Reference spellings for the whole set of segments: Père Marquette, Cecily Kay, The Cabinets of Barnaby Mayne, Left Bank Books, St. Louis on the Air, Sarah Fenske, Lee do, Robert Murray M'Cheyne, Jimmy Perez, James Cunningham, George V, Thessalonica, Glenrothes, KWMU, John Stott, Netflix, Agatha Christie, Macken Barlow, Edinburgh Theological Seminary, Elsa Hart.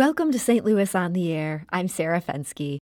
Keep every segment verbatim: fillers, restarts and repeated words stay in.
Welcome to Saint Louis on the Air. I'm Sarah Fenske.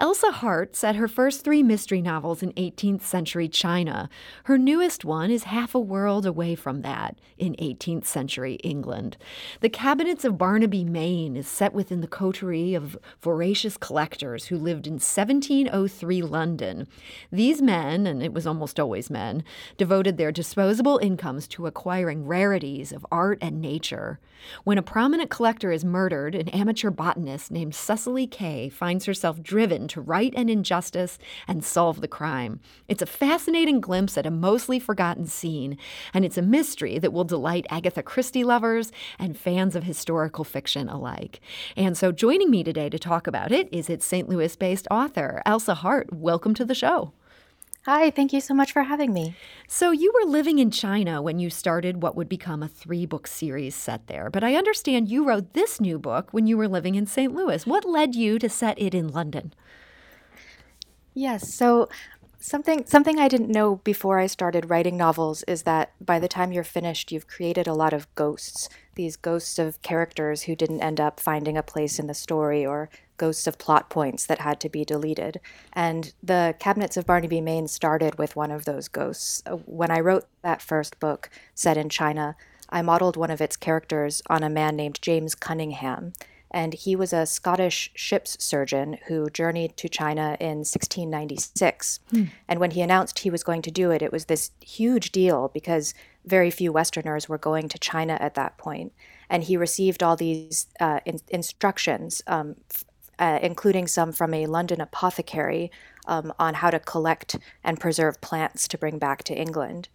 Elsa Hart set her first three mystery novels in eighteenth century China. Her newest one is half a world away from that, in eighteenth century England. The Cabinets of Barnaby Mayne is set within the coterie of voracious collectors who lived in seventeen oh three London. These men, and it was almost always men, devoted their disposable incomes to acquiring rarities of art and nature. When a prominent collector is murdered, an amateur botanist named Cecily Kay finds herself driven to right and injustice and solve the crime. It's a fascinating glimpse at a mostly forgotten scene, and it's a mystery that will delight Agatha Christie lovers and fans of historical fiction alike. And so joining me today to talk about it is its Saint Louis-based author, Elsa Hart. Welcome to the show. Hi, thank you so much for having me. So you were living in China when you started what would become a three-book series set there, but I understand you wrote this new book when you were living in Saint Louis. What led you to set it in London? Yes, so something something I didn't know before I started writing novels is that by the time you're finished, you've created a lot of ghosts, these ghosts of characters who didn't end up finding a place in the story or ghosts of plot points that had to be deleted. And the Cabinets of Barnaby Mayne started with one of those ghosts. When I wrote that first book, set in China, I modeled one of its characters on a man named James Cunningham. And he was a Scottish ship's surgeon who journeyed to China in sixteen ninety-six. Hmm. And when he announced he was going to do it, it was this huge deal because very few Westerners were going to China at that point. And he received all these uh, in- instructions um, Uh, including some from a London apothecary um, on how to collect and preserve plants to bring back to England.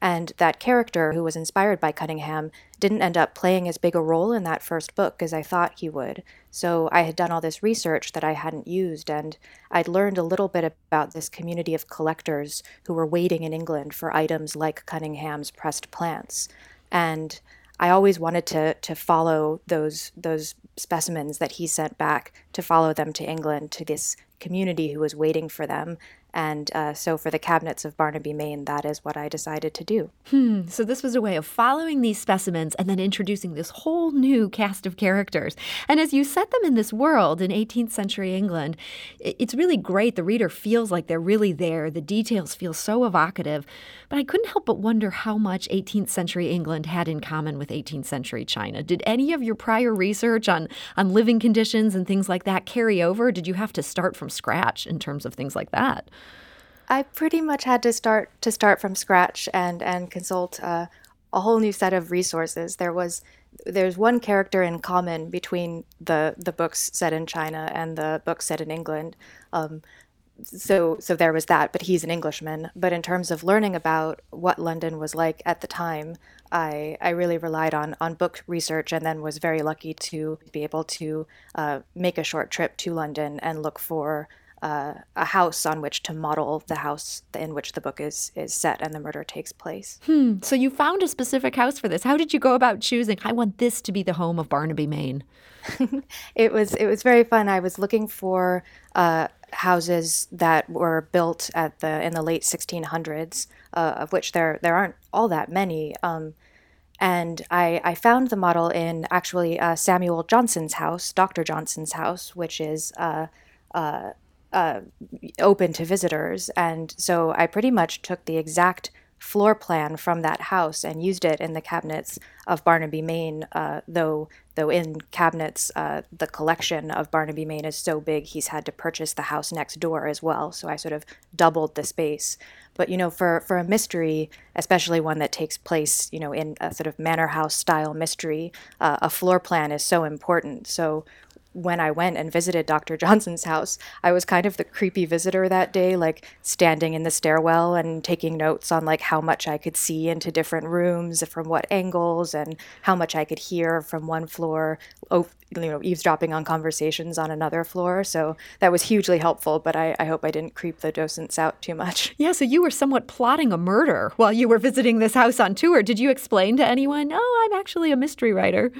And that character, who was inspired by Cunningham, didn't end up playing as big a role in that first book as I thought he would. So I had done all this research that I hadn't used, and I'd learned a little bit about this community of collectors who were waiting in England for items like Cunningham's pressed plants. And I always wanted to to follow those those specimens that he sent back, to follow them to England, to this community who was waiting for them. And uh, so for the Cabinets of Barnaby Mayne, that is what I decided to do. Hmm. So this was a way of following these specimens and then introducing this whole new cast of characters. And as you set them in this world in eighteenth century England, it's really great. The reader feels like they're really there. The details feel so evocative. But I couldn't help but wonder how much eighteenth century England had in common with eighteenth century China. Did any of your prior research on, on living conditions and things like that carry over? Did you have to start from scratch in terms of things like that? I pretty much had to start to start from scratch and and consult uh, a whole new set of resources. There was there's one character in common between the the books set in China and the books set in England, um, so so there was that. But he's an Englishman. But in terms of learning about what London was like at the time, I I really relied on on book research, and then was very lucky to be able to uh, make a short trip to London and look for Uh, a house on which to model the house in which the book is is set and the murder takes place. Hmm. So you found a specific house for this. How did you go about choosing, I want this to be the home of Barnaby Mayne? It was it was very fun. I was looking for uh, houses that were built at the in the late sixteen hundreds, uh, of which there there aren't all that many. Um, And I, I found the model in actually uh, Samuel Johnson's house, Doctor Johnson's house, which is Uh, uh, Uh, open to visitors. And so I pretty much took the exact floor plan from that house and used it in the Cabinets of Barnaby Mayne, uh, though though in Cabinets, uh, the collection of Barnaby Mayne is so big he's had to purchase the house next door as well. So I sort of doubled the space. But, you know, for, for a mystery, especially one that takes place, you know, in a sort of manor house style mystery, uh, a floor plan is so important. So when I went and visited Doctor Johnson's house, I was kind of the creepy visitor that day, like standing in the stairwell and taking notes on like how much I could see into different rooms from what angles and how much I could hear from one floor, you know, eavesdropping on conversations on another floor. So that was hugely helpful, but I, I hope I didn't creep the docents out too much. Yeah, so you were somewhat plotting a murder while you were visiting this house on tour. Did you explain to anyone, oh, I'm actually a mystery writer?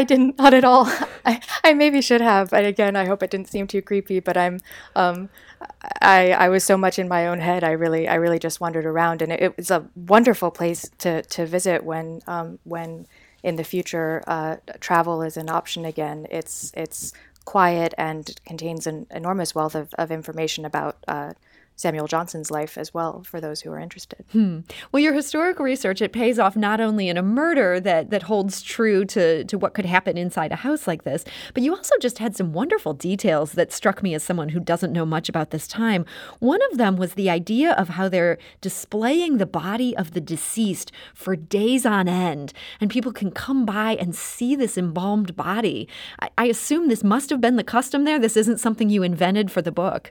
I didn't, not at all. I, I maybe should have. And again, I hope it didn't seem too creepy, but I'm, um, I, I was so much in my own head. I really, I really just wandered around, and it, it was a wonderful place to, to visit when, um, when in the future uh, travel is an option again. It's it's quiet and contains an enormous wealth of, of information about uh, Samuel Johnson's life as well, for those who are interested. Hmm. Well, your historical research, it pays off not only in a murder that that holds true to, to what could happen inside a house like this, but you also just had some wonderful details that struck me as someone who doesn't know much about this time. One of them was the idea of how they're displaying the body of the deceased for days on end, and people can come by and see this embalmed body. I, I assume this must have been the custom there. This isn't something you invented for the book.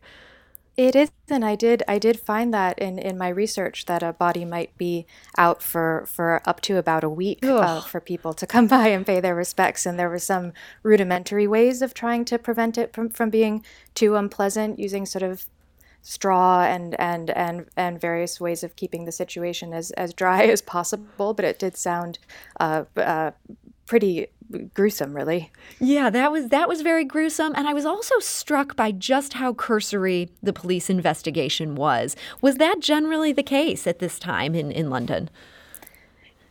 It is, and I did I did find that in, in my research, that a body might be out for, for up to about a week uh, for people to come by and pay their respects. And there were some rudimentary ways of trying to prevent it from, from being too unpleasant, using sort of straw and and, and and various ways of keeping the situation as, as dry as possible. But it did sound uh, uh, pretty gruesome, really. Yeah, that was that was very gruesome. And I was also struck by just how cursory the police investigation was. Was that generally the case at this time in, in London?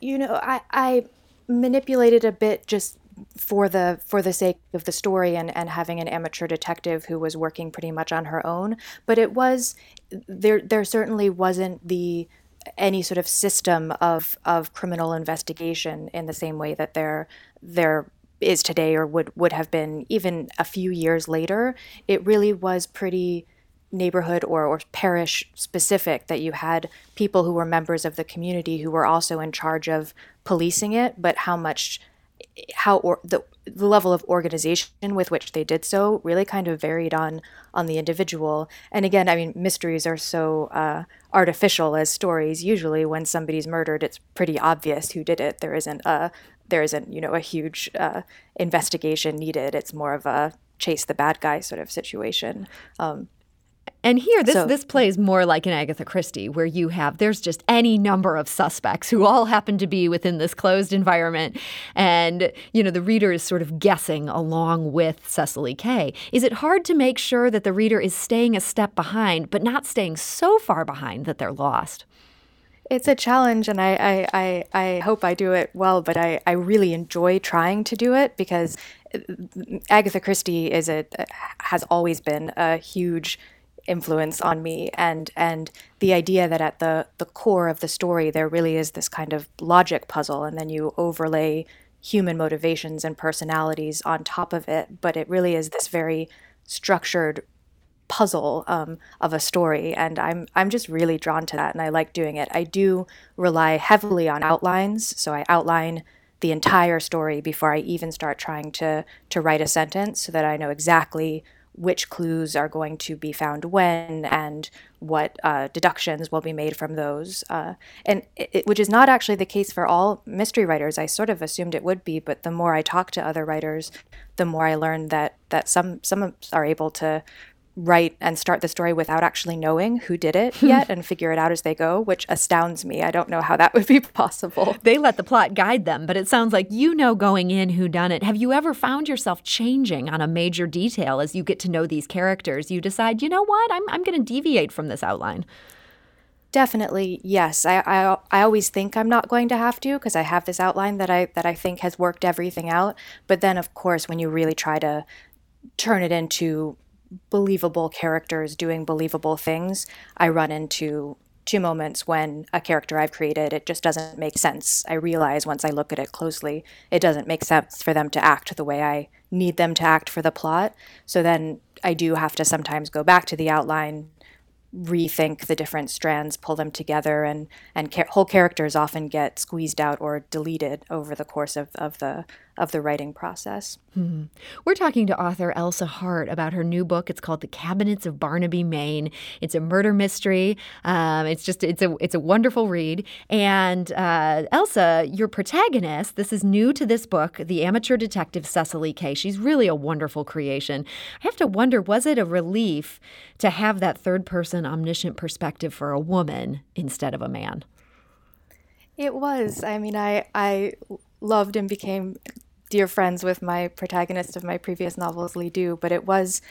You know, I, I manipulated a bit just for the for the sake of the story and, and having an amateur detective who was working pretty much on her own. But it was, there there certainly wasn't the any sort of system of of criminal investigation in the same way that there there is today, or would would have been even a few years later. It really was pretty neighborhood or, or parish specific, that you had people who were members of the community who were also in charge of policing it, but how much how or the the level of organization with which they did so really kind of varied on on the individual. And again, I mean, mysteries are so uh, artificial as stories. Usually, when somebody's murdered, it's pretty obvious who did it. There isn't a there isn't you know a huge uh, investigation needed. It's more of a chase the bad guy sort of situation. Um, And here, this, so, this plays more like an Agatha Christie, where you have, there's just any number of suspects who all happen to be within this closed environment. And, you know, the reader is sort of guessing along with Cecily Kay. Is it hard to make sure that the reader is staying a step behind, but not staying so far behind that they're lost? It's a challenge, and I I, I, I hope I do it well, but I, I really enjoy trying to do it, because Agatha Christie is a has always been a huge influence on me, and and the idea that at the the core of the story there really is this kind of logic puzzle, and then you overlay human motivations and personalities on top of it, but it really is this very structured puzzle um, of a story, and I'm I'm just really drawn to that, and I like doing it. I do rely heavily on outlines, so I outline the entire story before I even start trying to to write a sentence, so that I know exactly which clues are going to be found when, and what uh, deductions will be made from those, uh, and it, which is not actually the case for all mystery writers. I sort of assumed it would be, but the more I talk to other writers, the more I learn that that some some are able to write and start the story without actually knowing who did it yet and figure it out as they go, which astounds me. I don't know how that would be possible. They let the plot guide them, but it sounds like you know going in who done it. Have you ever found yourself changing on a major detail as you get to know these characters? You decide, you know what, I'm I'm going to deviate from this outline. Definitely, yes. I, I I always think I'm not going to have to, because I have this outline that I that I think has worked everything out, but then of course when you really try to turn it into believable characters doing believable things, I run into two moments when a character I've created, it just doesn't make sense. I realize once I look at it closely, it doesn't make sense for them to act the way I need them to act for the plot. So then I do have to sometimes go back to the outline, rethink the different strands, pull them together, and and ca- whole characters often get squeezed out or deleted over the course of, of the of the writing process. Mm-hmm. We're talking to author Elsa Hart about her new book. It's called The Cabinets of Barnaby Mayne. It's a murder mystery. Um, it's just it's a it's a wonderful read. And uh, Elsa, your protagonist, this is new to this book, the amateur detective Cecily Kay. She's really a wonderful creation. I have to wonder, was it a relief to have that third person omniscient perspective for a woman instead of a man? It was. I mean, I I loved and became dear friends with my protagonist of my previous novels, Lee do, but it was,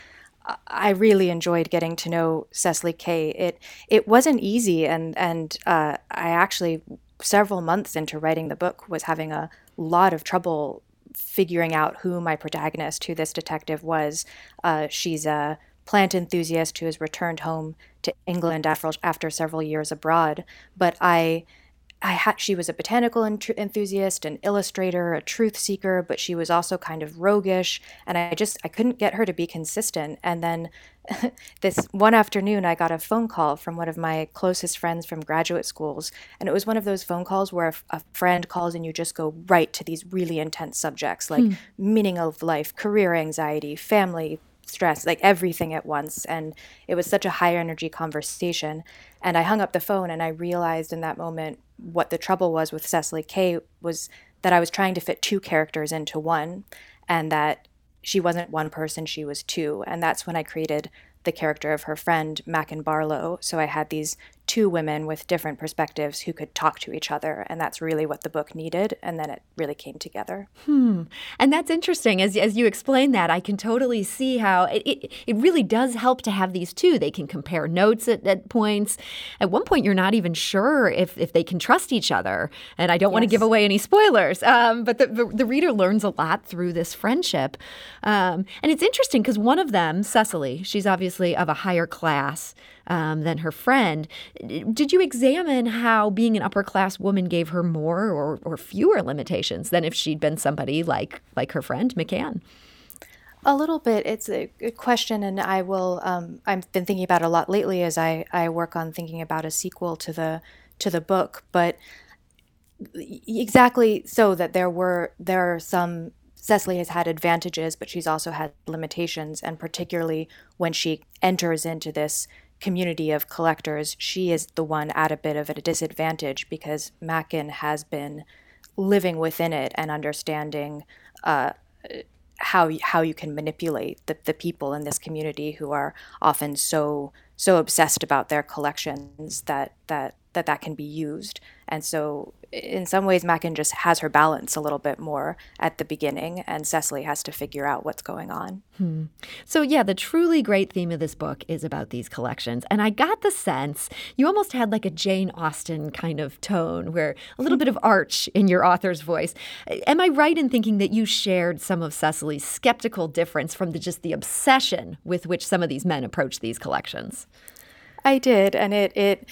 I really enjoyed getting to know Cecily Kay. It it wasn't easy, and and uh, I actually, several months into writing the book, was having a, lot of trouble figuring out who my protagonist, who this detective was. Uh, she's a plant enthusiast who has returned home to England after, after several years abroad. But I, I had she was a botanical ent- enthusiast, an illustrator, a truth seeker, but she was also kind of roguish, and I just I couldn't get her to be consistent. And then this one afternoon, I got a phone call from one of my closest friends from graduate schools, and it was one of those phone calls where a, a friend calls and you just go right to these really intense subjects like hmm. meaning of life, career anxiety, family stress, like everything at once. And it was such a high energy conversation. And I hung up the phone, and I realized in that moment what the trouble was with Cecily Kay was that I was trying to fit two characters into one, and that she wasn't one person, she was two. And that's when I created the character of her friend, Macken Barlow. So I had these two women with different perspectives who could talk to each other. And that's really what the book needed. And then it really came together. Hmm. And that's interesting. As as you explain that, I can totally see how it, it, it really does help to have these two. They can compare notes at, at points. At one point, you're not even sure if, if they can trust each other. And I don't yes. want to give away any spoilers. Um, but the, the, the reader learns a lot through this friendship. Um, and it's interesting because one of them, Cecily, she's obviously of a higher class um, than her friend. Did you examine how being an upper-class woman gave her more or, or fewer limitations than if she'd been somebody like like her friend, McCann? A little bit. It's a good question, and I will. Um, I've been thinking about it a lot lately as I, I work on thinking about a sequel to the to the book. But exactly so that there were there are some. Cecily has had advantages, but she's also had limitations, and particularly when she enters into this community of collectors, she is the one at a bit of a disadvantage because Macken has been living within it and understanding uh, how how you can manipulate the, the people in this community who are often so so obsessed about their collections that that that, that can be used. And so in some ways, Macken just has her balance a little bit more at the beginning, and Cecily has to figure out what's going on. Hmm. So, yeah, the truly great theme of this book is about these collections. And I got the sense you almost had like a Jane Austen kind of tone, where a little bit of arch in your author's voice. Am I right in thinking that you shared some of Cecily's skeptical difference from the, just the obsession with which some of these men approach these collections? I did, and it it...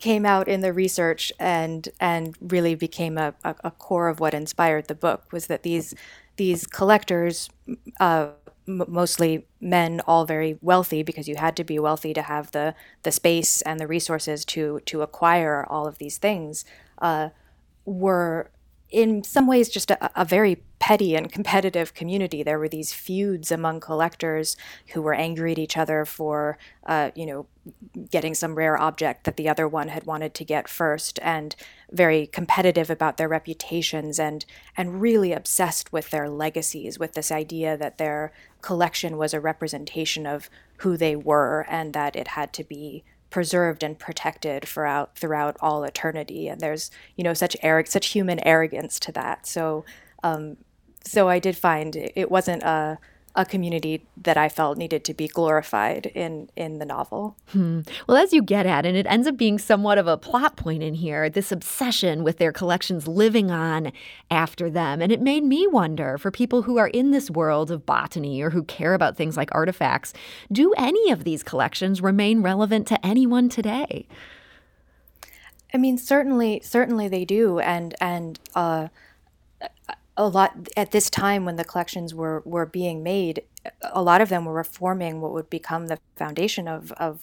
came out in the research and and really became a, a, a core of what inspired the book, was that these these collectors, uh, m- mostly men, all very wealthy, because you had to be wealthy to have the, the space and the resources to, to acquire all of these things, uh, were in some ways just a, a very petty and competitive community. There were these feuds among collectors who were angry at each other for, uh, you know, getting some rare object that the other one had wanted to get first, and very competitive about their reputations, and and really obsessed with their legacies, with this idea that their collection was a representation of who they were and that it had to be preserved and protected throughout throughout all eternity. And there's, you know, such arrogance, such human arrogance to that. So, um, so I did find it wasn't a a community that I felt needed to be glorified in, in the novel. Hmm. Well, as you get at, and it ends up being somewhat of a plot point in here, this obsession with their collections living on after them. And it made me wonder, for people who are in this world of botany or who care about things like artifacts, do any of these collections remain relevant to anyone today? I mean, certainly, certainly they do. And, and, uh, a lot at this time when the collections were, were being made, a lot of them were reforming what would become the foundation of of,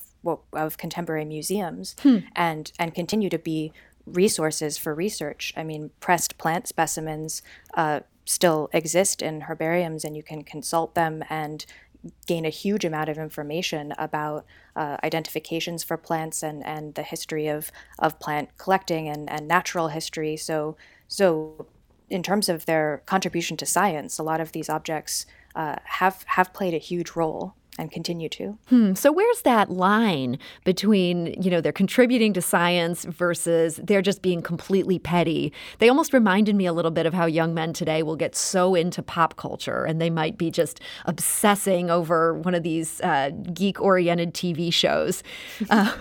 of contemporary museums hmm. and, and continue to be resources for research. I mean, pressed plant specimens uh, still exist in herbariums, and you can consult them and gain a huge amount of information about uh, identifications for plants and, and the history of, of plant collecting and, and natural history. So so. In terms of their contribution to science, a lot of these objects uh, have have played a huge role. and continue to. Hmm. So where's that line between, you know, they're contributing to science versus they're just being completely petty? They almost reminded me a little bit of how young men today will get so into pop culture, and they might be just obsessing over one of these uh, geek-oriented T V shows. Uh,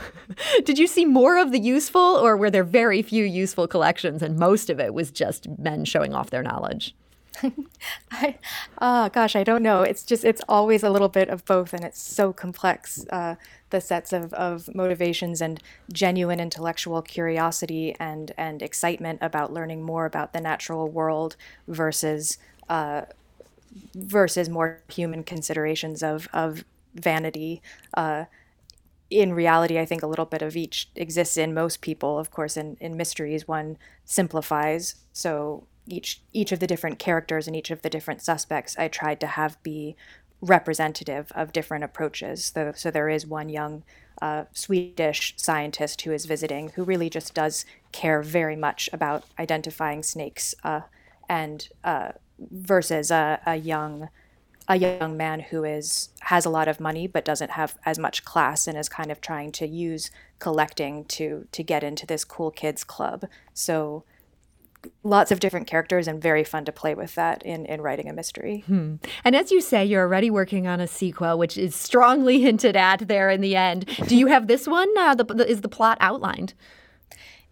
did you see more of the useful, or were there very few useful collections and most of it was just men showing off their knowledge? I, oh, gosh, I don't know. It's just, it's always a little bit of both, and it's so complex, uh, the sets of, of motivations and genuine intellectual curiosity and, and excitement about learning more about the natural world versus uh, versus more human considerations of, of vanity. Uh, in reality, I think a little bit of each exists in most people. Of course, in, in mysteries, one simplifies, so Each each of the different characters and each of the different suspects I tried to have be representative of different approaches. So, so there is one young uh, Swedish scientist who is visiting who really just does care very much about identifying snakes, uh, and uh, versus a, a young a young man who is has a lot of money but doesn't have as much class and is kind of trying to use collecting to to get into this cool kids club. So lots of different characters, and very fun to play with that in, in writing a mystery. Hmm. And as you say, you're already working on a sequel, which is strongly hinted at there in the end. Do you have this one? Uh, the, the, is the plot outlined?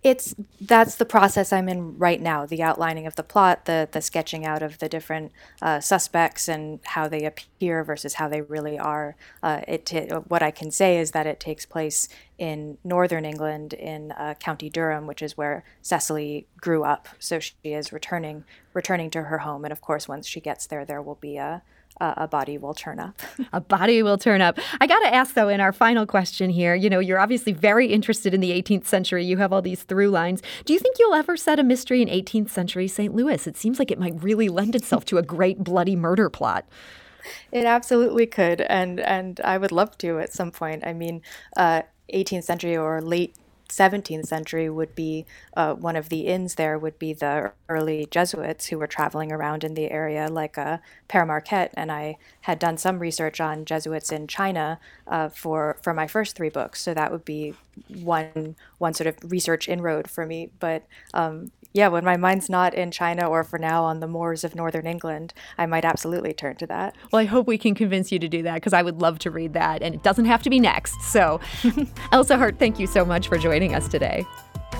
It's that's the process I'm in right now, the outlining of the plot, the the sketching out of the different uh, suspects and how they appear versus how they really are. Uh, it t- what I can say is that it takes place in northern England in uh, County Durham, which is where Cecily grew up. So she is returning returning to her home. And of course, once she gets there, there will be a Uh, a body will turn up. A body will turn up. I got to ask, though, in our final question here, you know, you're obviously very interested in the eighteenth century. You have all these through lines. Do you think you'll ever set a mystery in eighteenth century Saint Louis? It seems like it might really lend itself to a great bloody murder plot. It absolutely could. And, and I would love to at some point. I mean, uh, eighteenth century or late seventeenth century would be uh, one of the inns there would be the early Jesuits who were traveling around in the area, like uh, Père Marquette, and I had done some research on Jesuits in China uh, for for my first three books, so that would be one one sort of research inroad for me. But um, yeah, when my mind's not in China or for now on the moors of northern England, I might absolutely turn to that. Well, I hope we can convince you to do that, because I would love to read that, and it doesn't have to be next. So Elsa Hart, thank you so much for joining us today.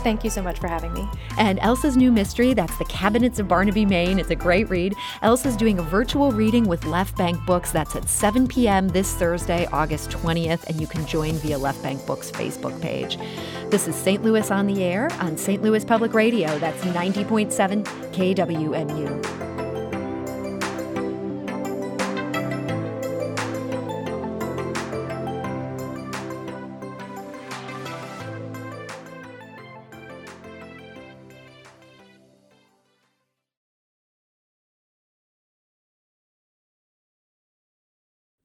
Thank you so much for having me. And Elsa's new mystery, that's The Cabinets of Barnaby Mayne. It's a great read. Elsa's doing a virtual reading with Left Bank Books. That's at seven p.m. this Thursday, August twentieth, and you can join via Left Bank Books' Facebook page. This is Saint Louis on the Air on Saint Louis Public Radio. That's ninety point seven K W M U.